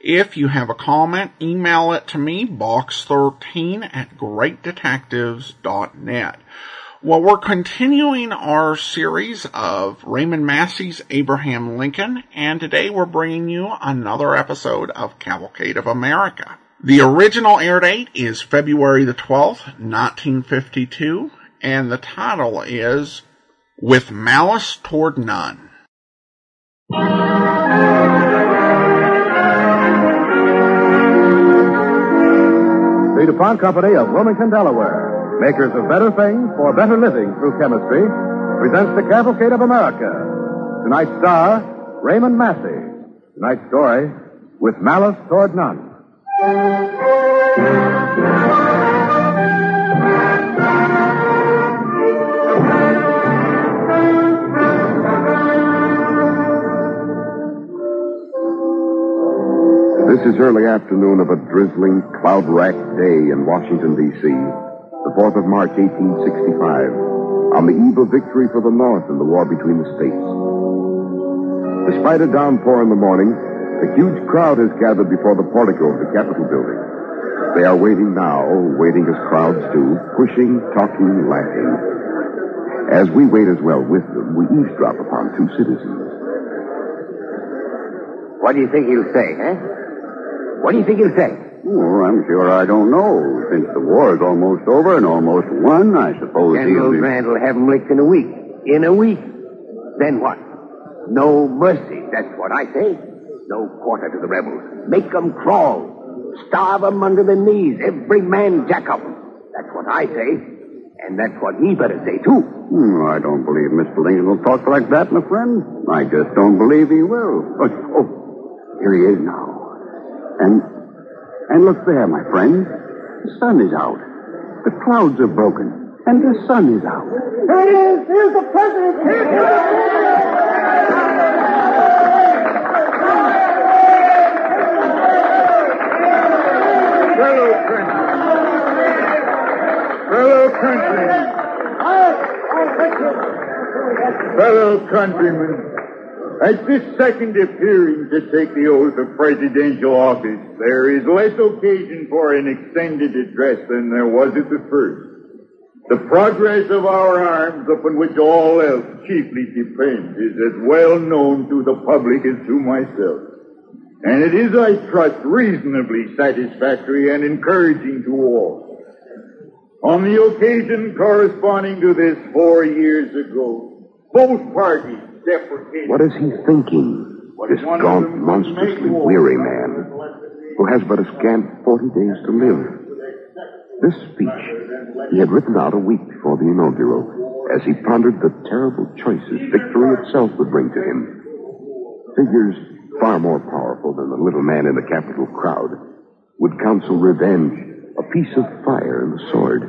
If you have a comment, email it to me, box13@greatdetectives.net. Well, we're continuing our series of Raymond Massey's Abraham Lincoln, and today we're bringing you another episode of Cavalcade of America. The original air date is February the 12th, 1952, and the title is With Malice Toward None. The DuPont Company of Wilmington, Delaware, makers of better things for better living through chemistry, presents the Cavalcade of America. Tonight's star, Raymond Massey. Tonight's story, With Malice Toward None. This is early afternoon of a drizzling, cloud-racked day in Washington, D.C., the 4th of March, 1865, on the eve of victory for the North in the war between the states. Despite a downpour in the morning, a huge crowd has gathered before the portico of the Capitol building. They are waiting now, waiting as crowds do, pushing, talking, laughing. As we wait as well with them, we eavesdrop upon two citizens. What do you think he'll say, eh? What do you think he'll say? Oh, I'm sure I don't know. Since the war is almost over and almost won, I suppose General Grant will have him licked in a week. In a week. Then what? No mercy. That's what I say. No quarter to the rebels. Make them crawl. Starve them under their knees. Every man jack up. That's what I say. And that's what he better say, too. I don't believe Mr. Lincoln will talk like that, my friend. I just don't believe he will. Oh, here he is now. And look there, my friend. The sun is out. The clouds are broken. And the sun is out. There it is! Here's the president! Here's the president! Fellow countrymen, at this second appearing to take the oath of presidential office, there is less occasion for an extended address than there was at the first. The progress of our arms, upon which all else chiefly depends, is as well known to the public as to myself. And it is, I trust, reasonably satisfactory and encouraging to all. On the occasion corresponding to this 4 years ago, both parties deprecated... What is he thinking, this gaunt, monstrously weary man, who has but a scant 40 days to live? This speech he had written out a week before the inaugural, as he pondered the terrible choices victory itself would bring to him. Figures far more powerful than the little man in the Capitol crowd would counsel revenge, a piece of fire and the sword.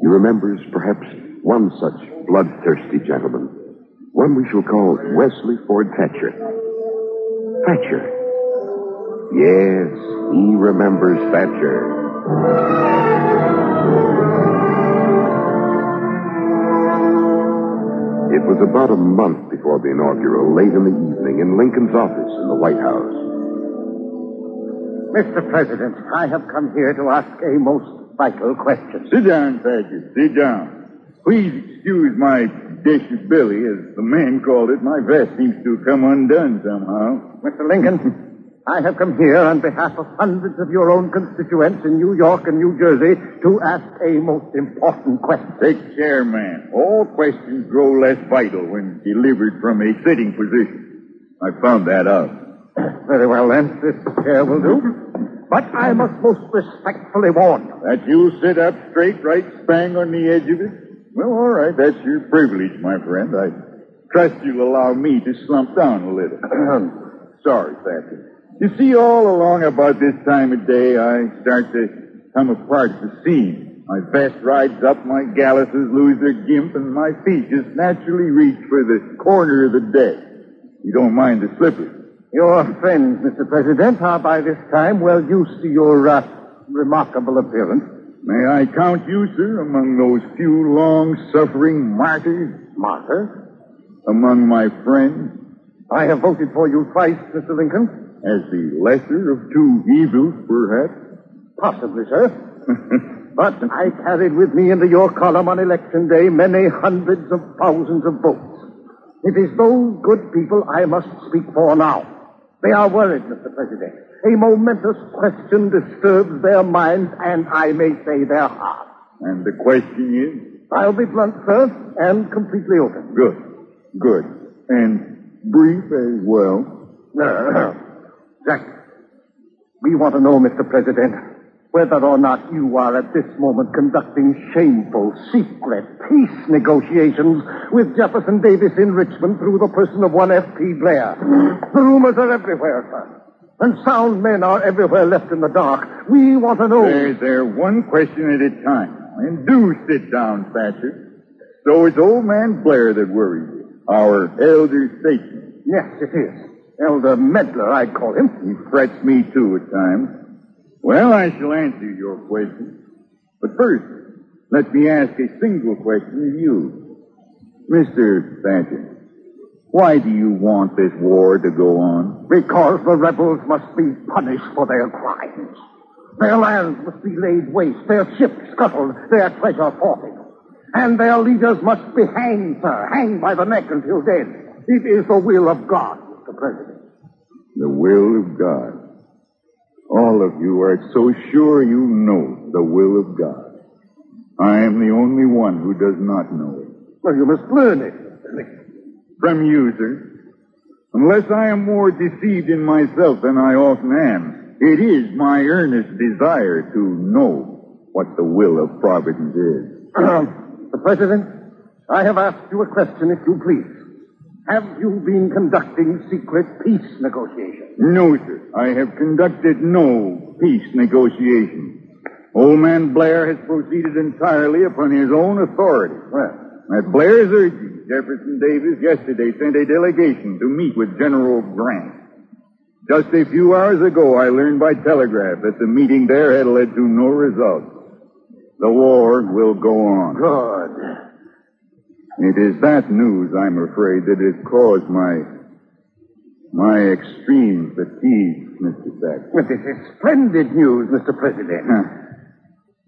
He remembers perhaps one such bloodthirsty gentleman, one we shall call Wesley Ford Thatcher. Thatcher. Yes, he remembers Thatcher. It was about a month before the inaugural, late in the evening, in Lincoln's office in the White House. Mr. President, I have come here to ask a most vital question. Sit down, Thatcher, sit down. Please excuse my disability, as the man called it. My vest seems to come undone somehow. Mr. Lincoln... I have come here on behalf of hundreds of your own constituents in New York and New Jersey to ask a most important question. Take care, man. All questions grow less vital when delivered from a sitting position. I found that out. Very well, then. This chair will do. But I must most respectfully warn you. That you sit up straight, right spang on the edge of it? Well, all right. That's your privilege, my friend. I trust you'll allow me to slump down a little. Sorry, Thatcher. You see, all along about this time of day, I start to come apart the scene. My vest rides up, my galluses lose their gimp, and my feet just naturally reach for the corner of the deck. You don't mind the slippers. Your friends, Mr. President, are by this time well used to your remarkable appearance. May I count you, sir, among those few long-suffering martyrs? Martyrs? Among my friends? I have voted for you twice, Mr. Lincoln. As the lesser of two evils, perhaps? Possibly, sir. But I carried with me into your column on election day many hundreds of thousands of votes. It is those good people I must speak for now. They are worried, Mr. President. A momentous question disturbs their minds and, I may say, their hearts. And the question is? I'll be blunt, sir, and completely open. Good. And brief as well. Jack, we want to know, Mr. President, whether or not you are at this moment conducting shameful, secret peace negotiations with Jefferson Davis in Richmond through the person of one F.P. Blair. The rumors are everywhere, sir. And sound men are everywhere left in the dark. We want to know... Is there one question at a time? And do sit down, Thatcher. So it's old man Blair that worries you. Our elder statesman. Yes, it is. Elder Meddler, I call him. He frets me, too, at times. Well, I shall answer your question. But first, let me ask a single question of you. Mr. Thatcher, why do you want this war to go on? Because the rebels must be punished for their crimes. Their lands must be laid waste, their ships scuttled, their treasure forfeited. And their leaders must be hanged, sir, hanged by the neck until dead. It is the will of God, Mr. President. The will of God. All of you are so sure you know the will of God. I am the only one who does not know it. Well, you must learn it, Mr. Lincoln. From you, sir. Unless I am more deceived in myself than I often am, it is my earnest desire to know what the will of Providence is. Mr. President, I have asked you a question, if you please. Have you been conducting secret peace negotiations? No, sir. I have conducted no peace negotiations. Old man Blair has proceeded entirely upon his own authority. Well, at Blair's urging, Jefferson Davis yesterday sent a delegation to meet with General Grant. Just a few hours ago, I learned by telegraph that the meeting there had led to no results. The war will go on. Good. It is that news, I'm afraid, that has caused my extreme fatigue, Mr. Thatcher. Well, this is splendid news, Mr. President.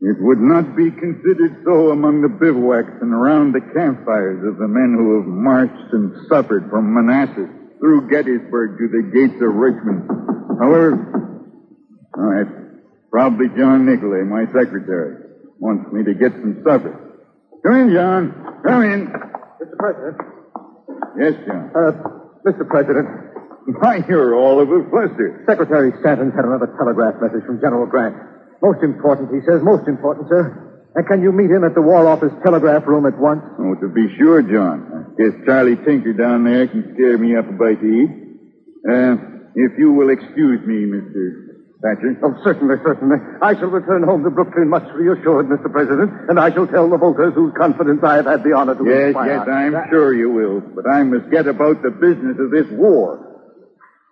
It would not be considered so among the bivouacs and around the campfires of the men who have marched and suffered from Manassas through Gettysburg to the gates of Richmond. However, probably John Nicolay, my secretary, wants me to get some supper. Come in, John. Come in. Mr. President. Yes, John. Mr. President. Why, you're all of a fluster. Secretary Stanton's had another telegraph message from General Grant. Most important, he says. Most important, sir. And can you meet him at the War Office telegraph room at once? Oh, to be sure, John. I guess Charlie Tinker down there can scare me up a bite to eat. If you will excuse me, Mr. Thatcher. Oh, certainly. I shall return home to Brooklyn much reassured, Mr. President, and I shall tell the voters whose confidence I have had the honor to inspire. Yes, I'm sure you will, but I must get about the business of this war.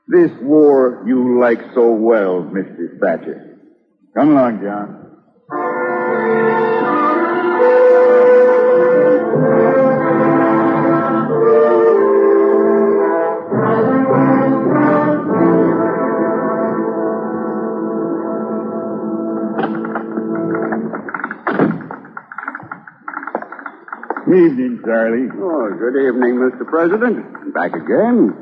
This war you like so well, Mr. Thatcher. Come along, John. Evening, Charlie. Oh, good evening, Mr. President. Back again?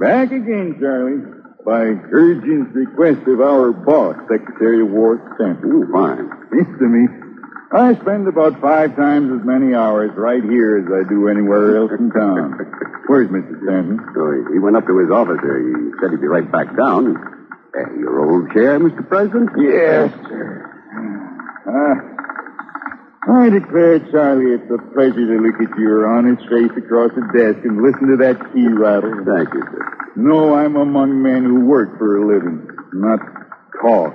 Back again, Charlie. By urgent request of our boss, Secretary of War Stanton. Oh, fine. Seems to me, I spend about 5 times as many hours right here as I do anywhere else in town. Where's Mr. Stanton? Oh, he went up to his office there. He said he'd be right back down. Your old chair, Mr. President? Yes, sir. I declare, Charlie, it's a pleasure to look at your honest face across the desk and listen to that key rattle. Thank you, sir. No, I'm among men who work for a living, not talk.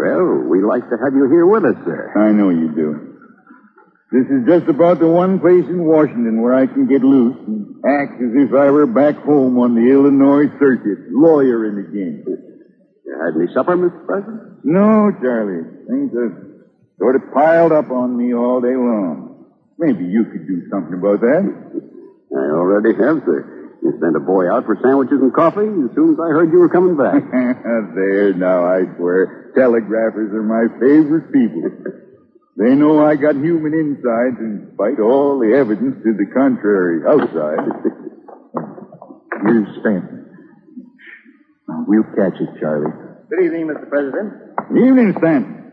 Well, we like to have you here with us, sir. I know you do. This is just about the one place in Washington where I can get loose and act as if I were back home on the Illinois circuit, lawyer in the game. You had any supper, Mr. President? No, Charlie. Things have sort of piled up on me all day long. Maybe you could do something about that. I already have, sir. You sent a boy out for sandwiches and coffee as soon as I heard you were coming back. There, now, I swear. Telegraphers are my favorite people. They know I got human insides in spite of all the evidence to the contrary outside. Here's Stanton. We'll catch it, Charlie. Good evening, Mr. President. Good evening, Stanton.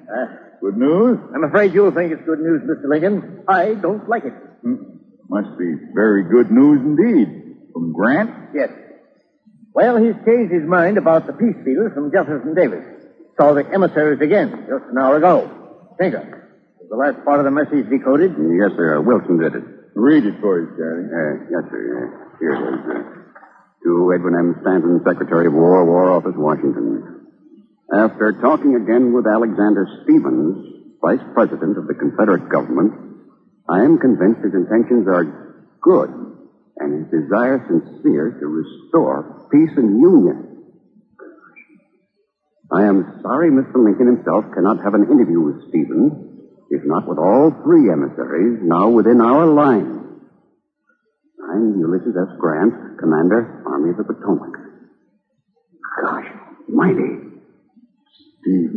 Good news? I'm afraid you'll think it's good news, Mr. Lincoln. I don't like it. Must be very good news indeed. From Grant? Yes. Well, he's changed his mind about the peace dealers from Jefferson Davis. Saw the emissaries again just an hour ago. Tinker. The last part of the message decoded? Yes, sir. Wilson did it. Read it for us, Charlie. Yes, sir. Here it is. To Edwin M. Stanton, Secretary of War, War Office, Washington. After talking again with Alexander Stephens, Vice President of the Confederate government, I am convinced his intentions are good and his desire sincere to restore peace and union. I am sorry Mr. Lincoln himself cannot have an interview with Stephens, if not with all three emissaries, now within our lines. I'm Ulysses S. Grant, Commander, Army of the Potomac. Gosh mighty. Steve,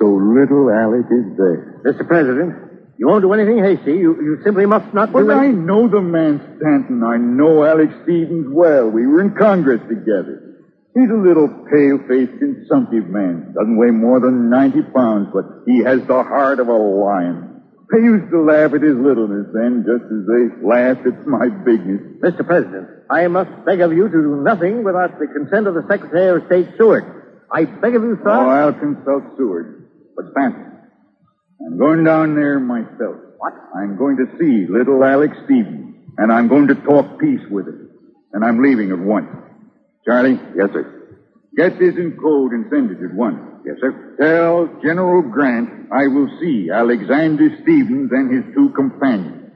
so little Alec is there. Mr. President, you won't do anything hasty. You simply must not do anything. But I know the man, Stanton. I know Alec Stevens well. We were in Congress together. He's a little pale-faced, consumptive man. Doesn't weigh more than 90 pounds, but he has the heart of a lion. They used to laugh at his littleness then, just as they laughed at my bigness. Mr. President, I must beg of you to do nothing without the consent of the Secretary of State Seward. I beg of you, sir. Oh, I'll consult Seward. But Stanton, I'm going down there myself. What? I'm going to see little Alec Stevens, and I'm going to talk peace with him. And I'm leaving at once. Charlie? Yes, sir. Get this in code and send it at once. Yes, sir. Tell General Grant I will see Alexander Stephens and his two companions.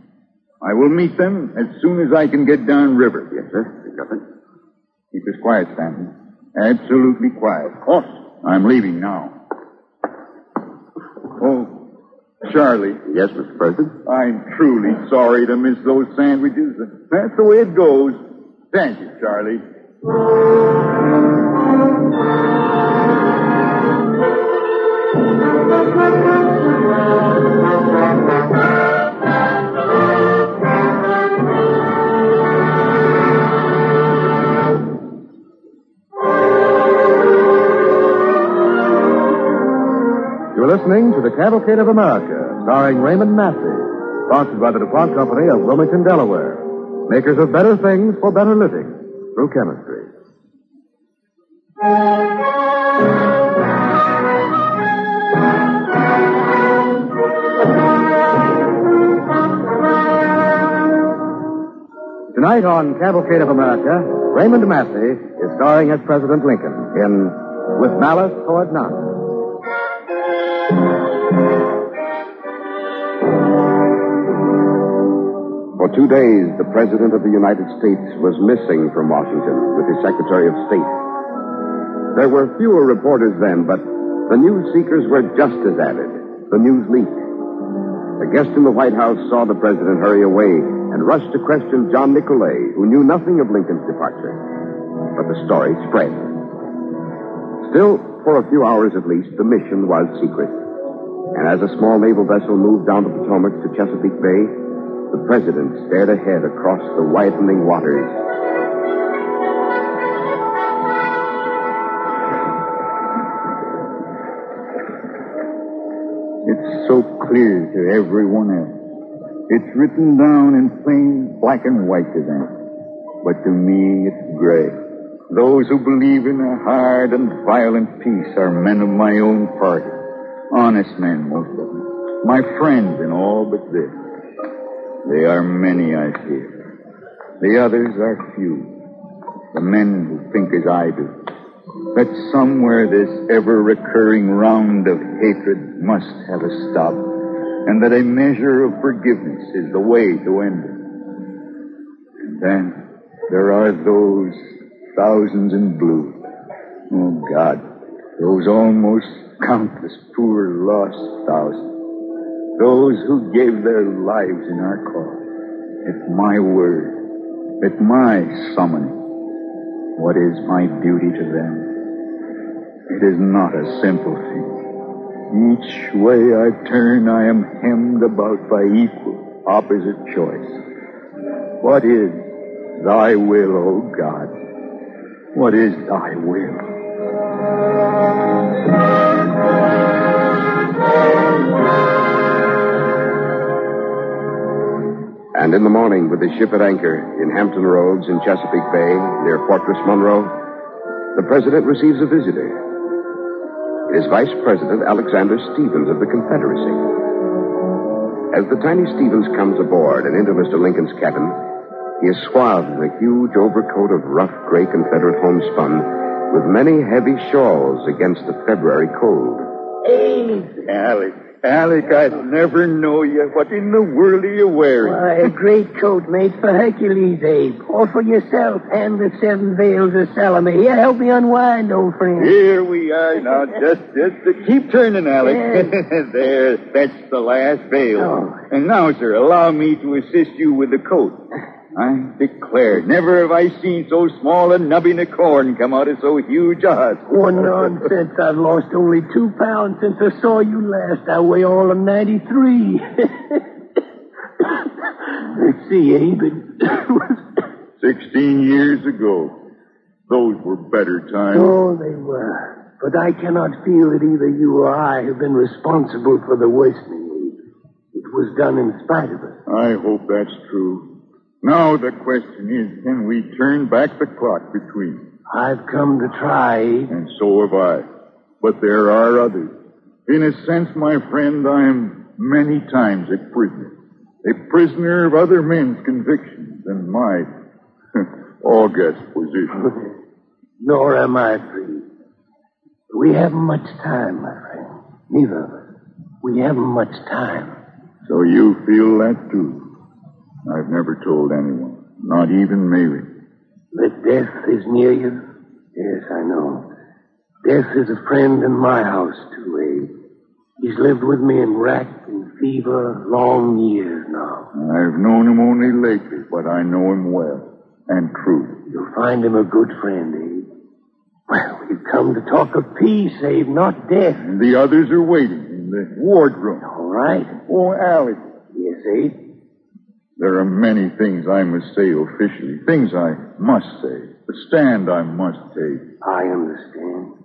I will meet them as soon as I can get downriver. Yes, sir. You got it. Keep this quiet, Stanton. Absolutely quiet. Of course. I'm leaving now. Oh, Charlie. Yes, Mr. President? I'm truly sorry to miss those sandwiches. That's the way it goes. Thank you, Charlie. You're listening to The Cavalcade of America, starring Raymond Massey, sponsored by the DuPont Company of Wilmington, Delaware, makers of better things for better living. Through chemistry. Tonight on Cavalcade of America, Raymond Massey is starring as President Lincoln in With Malice Toward None. For 2 days, the President of the United States was missing from Washington with his Secretary of State. There were fewer reporters then, but the news seekers were just as avid. The news leaked. A guest in the White House saw the President hurry away and rushed to question John Nicolay, who knew nothing of Lincoln's departure. But the story spread. Still, for a few hours at least, the mission was secret. And as a small naval vessel moved down the Potomac to Chesapeake Bay, the President stared ahead across the widening waters. It's so clear to everyone else. It's written down in plain black and white to them. But to me, it's gray. Those who believe in a hard and violent peace are men of my own party. Honest men, most of them. My friends in all but this. They are many, I fear. The others are few. The men who think as I do. But somewhere this ever-recurring round of hatred must have a stop, and that a measure of forgiveness is the way to end it. And then there are those thousands in blue. Oh, God, those almost countless poor lost thousands. Those who gave their lives in our cause. At my word, at my summoning, what is my duty to them? It is not a simple thing. Each way I turn, I am hemmed about by equal, opposite choice. What is thy will, O God? What is thy will? And in the morning, with the ship at anchor in Hampton Roads in Chesapeake Bay, near Fortress Monroe, the President receives a visitor. It is Vice President Alexander Stephens of the Confederacy. As the tiny Stephens comes aboard and into Mr. Lincoln's cabin, he is swathed in a huge overcoat of rough gray Confederate homespun with many heavy shawls against the February cold. Hey, Alec, I never know you. What in the world are you wearing? Why, a great coat made for Hercules, Abe. Or for yourself and the seven veils of Salome. Here, help me unwind, old friend. Here we are now. Just keep turning, Alec. Yes. There, that's the last veil. Oh. And now, sir, allow me to assist you with the coat. I declare, never have I seen so small a nubbin of corn come out of so huge a husk. Oh, nonsense. I've lost only 2 pounds since I saw you last. I weigh all of 93. Let's see, Abe. 16 years ago. Those were better times. Oh, they were. But I cannot feel that either you or I have been responsible for the worsening, Abe. It was done in spite of us. I hope that's true. Now the question is, can we turn back the clock between? I've come to try. And so have I. But there are others. In a sense, my friend, I am many times a prisoner. A prisoner of other men's convictions and my august position. Nor am I free. We haven't much time, my friend. Neither of us. We haven't much time. So you feel that, too? I've never told anyone, not even Mary. But death is near you? Yes, I know. Death is a friend in my house, too, Abe. He's lived with me in rack and fever long years now. I've known him only lately, but I know him well and true. You'll find him a good friend, Abe. Well, we've come to talk of peace, Abe, not death. And the others are waiting in the wardroom. All right. Oh, Alex. Yes, Abe? There are many things I must say officially, things I must say, the stand I must take. I understand.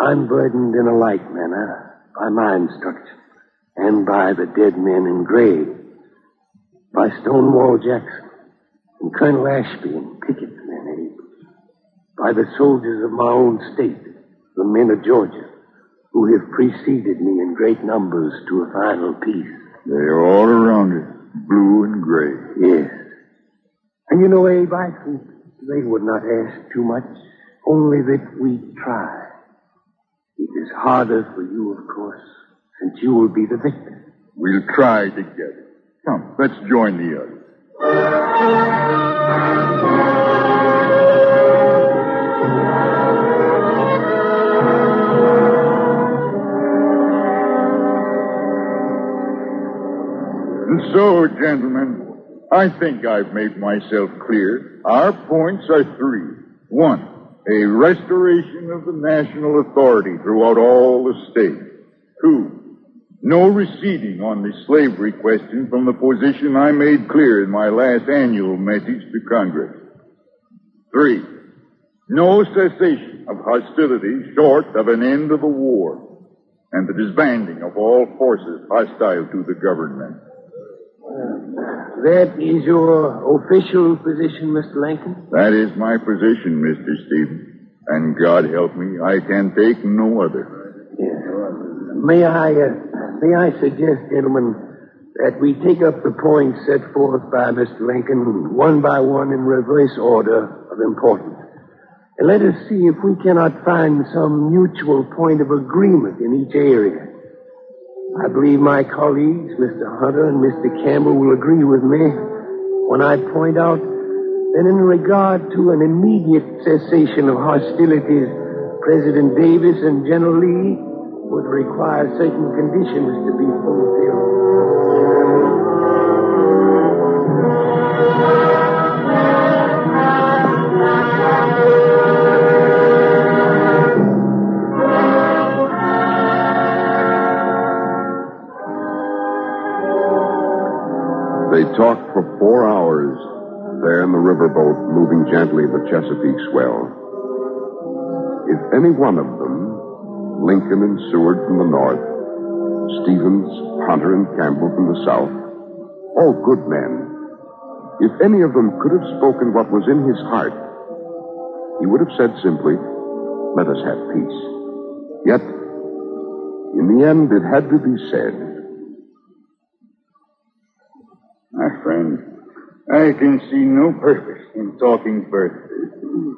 I'm burdened in a like manner by my instruction and by the dead men engraved, by Stonewall Jackson and Colonel Ashby and Pickett's men, Abe, by the soldiers of my own state, the men of Georgia, who have preceded me in great numbers to a final peace. They are all around us. Blue and gray. Yes. And you know, Abe, I think they would not ask too much, only that we try. It is harder for you, of course, since you will be the victor. We'll try together. Come, let's join the others. And so, gentlemen, I think I've made myself clear. Our points are three. One, a restoration of the national authority throughout all the states. Two, no receding on the slavery question from the position I made clear in my last annual message to Congress. Three, no cessation of hostilities short of an end of a war and the disbanding of all forces hostile to the government. That is your official position, Mr. Lincoln? That is my position, Mr. Stevens. And God help me, I can take no other. Yes. May I suggest, gentlemen, that we take up the points set forth by Mr. Lincoln one by one in reverse order of importance. Let us see if we cannot find some mutual point of agreement in each area. I believe my colleagues, Mr. Hunter and Mr. Campbell, will agree with me when I point out that in regard to an immediate cessation of hostilities, President Davis and General Lee would require certain conditions to be fulfilled. They talked for 4 hours there in the riverboat, moving gently the Chesapeake swell. If any one of them, Lincoln and Seward from the north, Stephens, Hunter, and Campbell from the south, all good men, if any of them could have spoken what was in his heart, he would have said simply, "Let us have peace." Yet, in the end, it had to be said. My friend, I can see no purpose in talking further.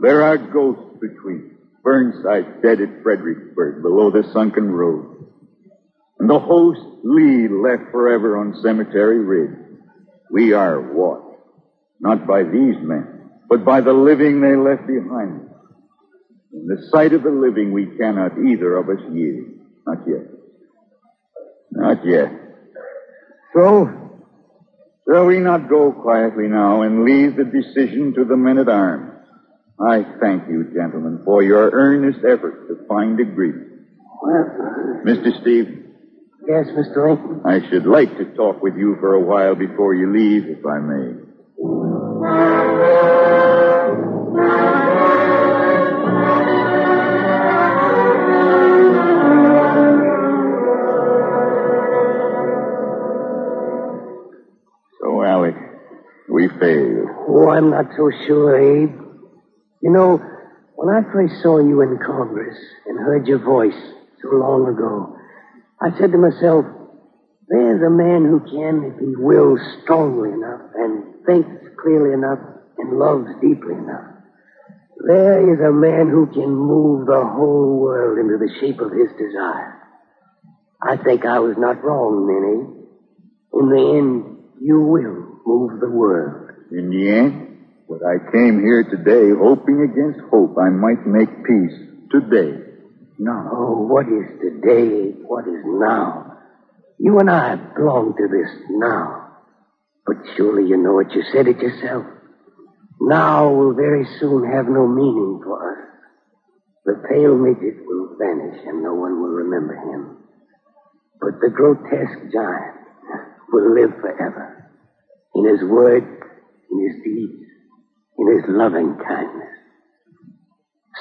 There are ghosts between. Burnside dead at Fredericksburg below the sunken road. And the host Lee left forever on Cemetery Ridge. We are watched, not by these men, but by the living they left behind them. In the sight of the living, we cannot either of us yield. Not yet. Not yet. So... shall we not go quietly now and leave the decision to the men-at-arms? I thank you, gentlemen, for your earnest efforts to find agreement. Well, Mr. Steve? Yes, Mr. Lincoln? I should like to talk with you for a while before you leave, if I may. We failed. Oh, I'm not so sure, Abe. You know, when I first saw you in Congress and heard your voice so long ago, I said to myself, there's a man who can, if he wills strongly enough and thinks clearly enough and loves deeply enough. There is a man who can move the whole world into the shape of his desire. I think I was not wrong, Minnie. In the end, you will move the world. In the end, what I came here today hoping against hope I might make peace today. No. Oh, what is today? What is now? You and I belong to this now. But surely you know it. You said it yourself. Now will very soon have no meaning for us. The pale midget will vanish and no one will remember him. But the grotesque giant will live forever. In his words, in his deeds, in his loving kindness.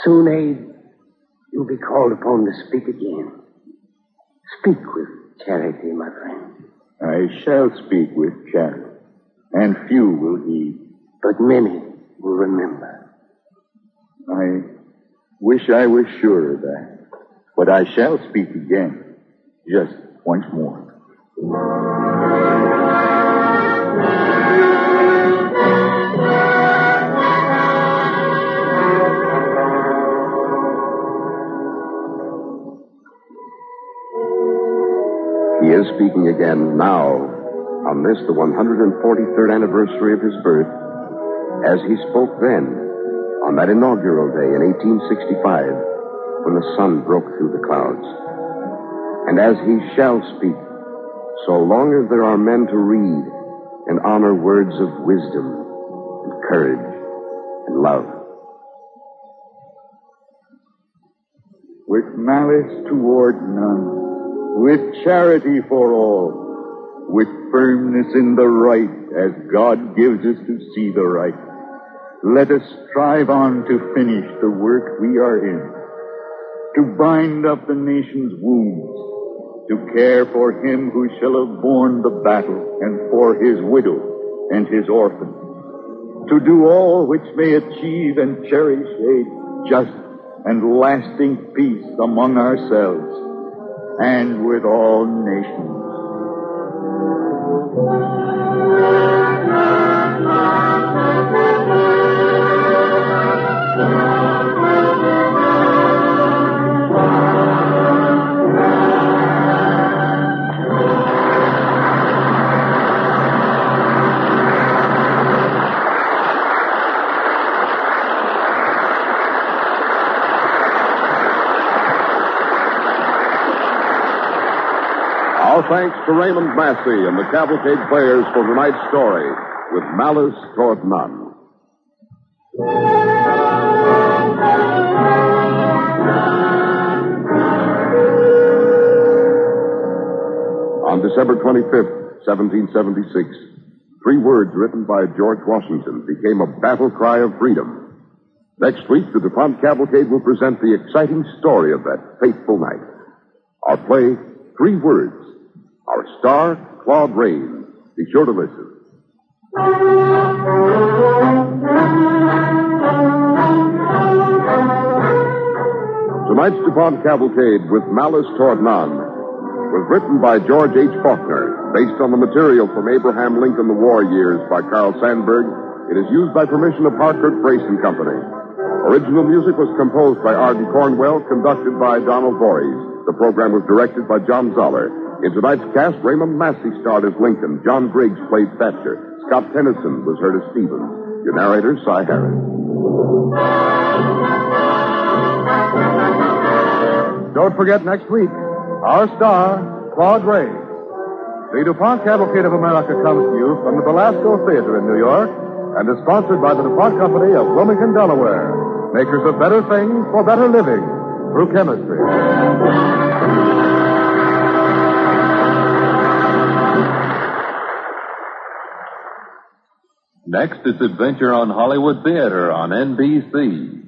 Soon, Abe, you'll be called upon to speak again. Speak with charity, my friend. I shall speak with charity, and few will heed. But many will remember. I wish sure of that. But I shall speak again, just once more. He is speaking again now, on this, the 143rd anniversary of his birth, as he spoke then, on that inaugural day in 1865, when the sun broke through the clouds. And as he shall speak, so long as there are men to read and honor words of wisdom and courage and love. With malice toward none, with charity for all, with firmness in the right as God gives us to see the right, let us strive on to finish the work we are in, to bind up the nation's wounds, to care for him who shall have borne the battle and for his widow and his orphan, to do all which may achieve and cherish a just and lasting peace among ourselves, and with all nations. Our thanks to Raymond Massey and the Cavalcade Players for tonight's story, With Malice Toward None. On December 25th, 1776, three words written by George Washington became a battle cry of freedom. Next week, the DuPont Cavalcade will present the exciting story of that fateful night. Our play, Three Words. Our star, Claude Rains. Be sure to listen. Tonight's DuPont Cavalcade, With Malice Toward None, was written by George H. Faulkner, based on the material from Abraham Lincoln the War Years by Carl Sandburg. It is used by permission of Hartford Brace and Company. Original music was composed by Arden Cornwell, conducted by Donald Voorhees. The program was directed by John Zoller. In tonight's cast, Raymond Massey starred as Lincoln. John Briggs played Thatcher. Scott Tennyson was heard as Stephens. Your narrator, Cy Harris. Don't forget next week, our star, Claude Rains. The DuPont Cavalcade of America comes to you from the Belasco Theater in New York and is sponsored by the DuPont Company of Bloomington, Delaware, makers of better things for better living through chemistry. Next, it's Adventure on Hollywood Theater on NBC.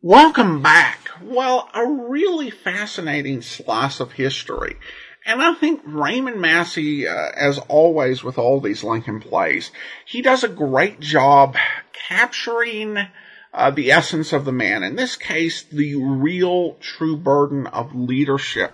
Welcome back. Well, a really fascinating slice of history. And I think Raymond Massey, as always with all these Lincoln plays, he does a great job capturing the essence of the man. In this case, the real true burden of leadership.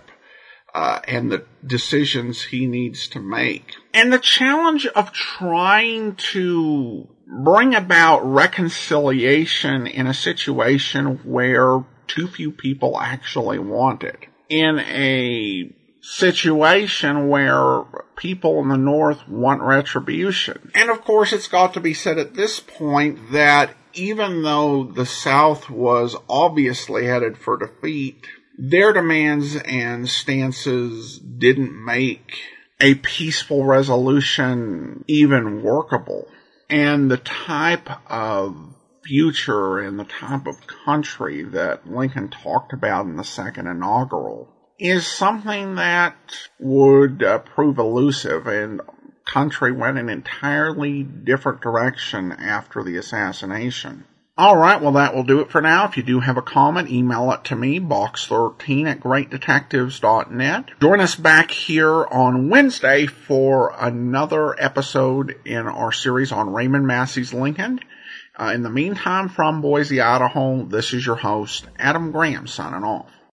And the decisions he needs to make. And the challenge of trying to bring about reconciliation in a situation where too few people actually want it. In a situation where people in the North want retribution. And of course, it's got to be said at this point that even though the South was obviously headed for defeat, their demands and stances didn't make a peaceful resolution even workable. And the type of future and the type of country that Lincoln talked about in the second inaugural is something that would prove elusive, and country went an entirely different direction after the assassination. All right, well, that will do it for now. If you do have a comment, email it to me, box13@greatdetectives.net. Join us back here on Wednesday for another episode in our series on Raymond Massey's Lincoln. In the meantime, from Boise, Idaho, this is your host, Adam Graham, signing off.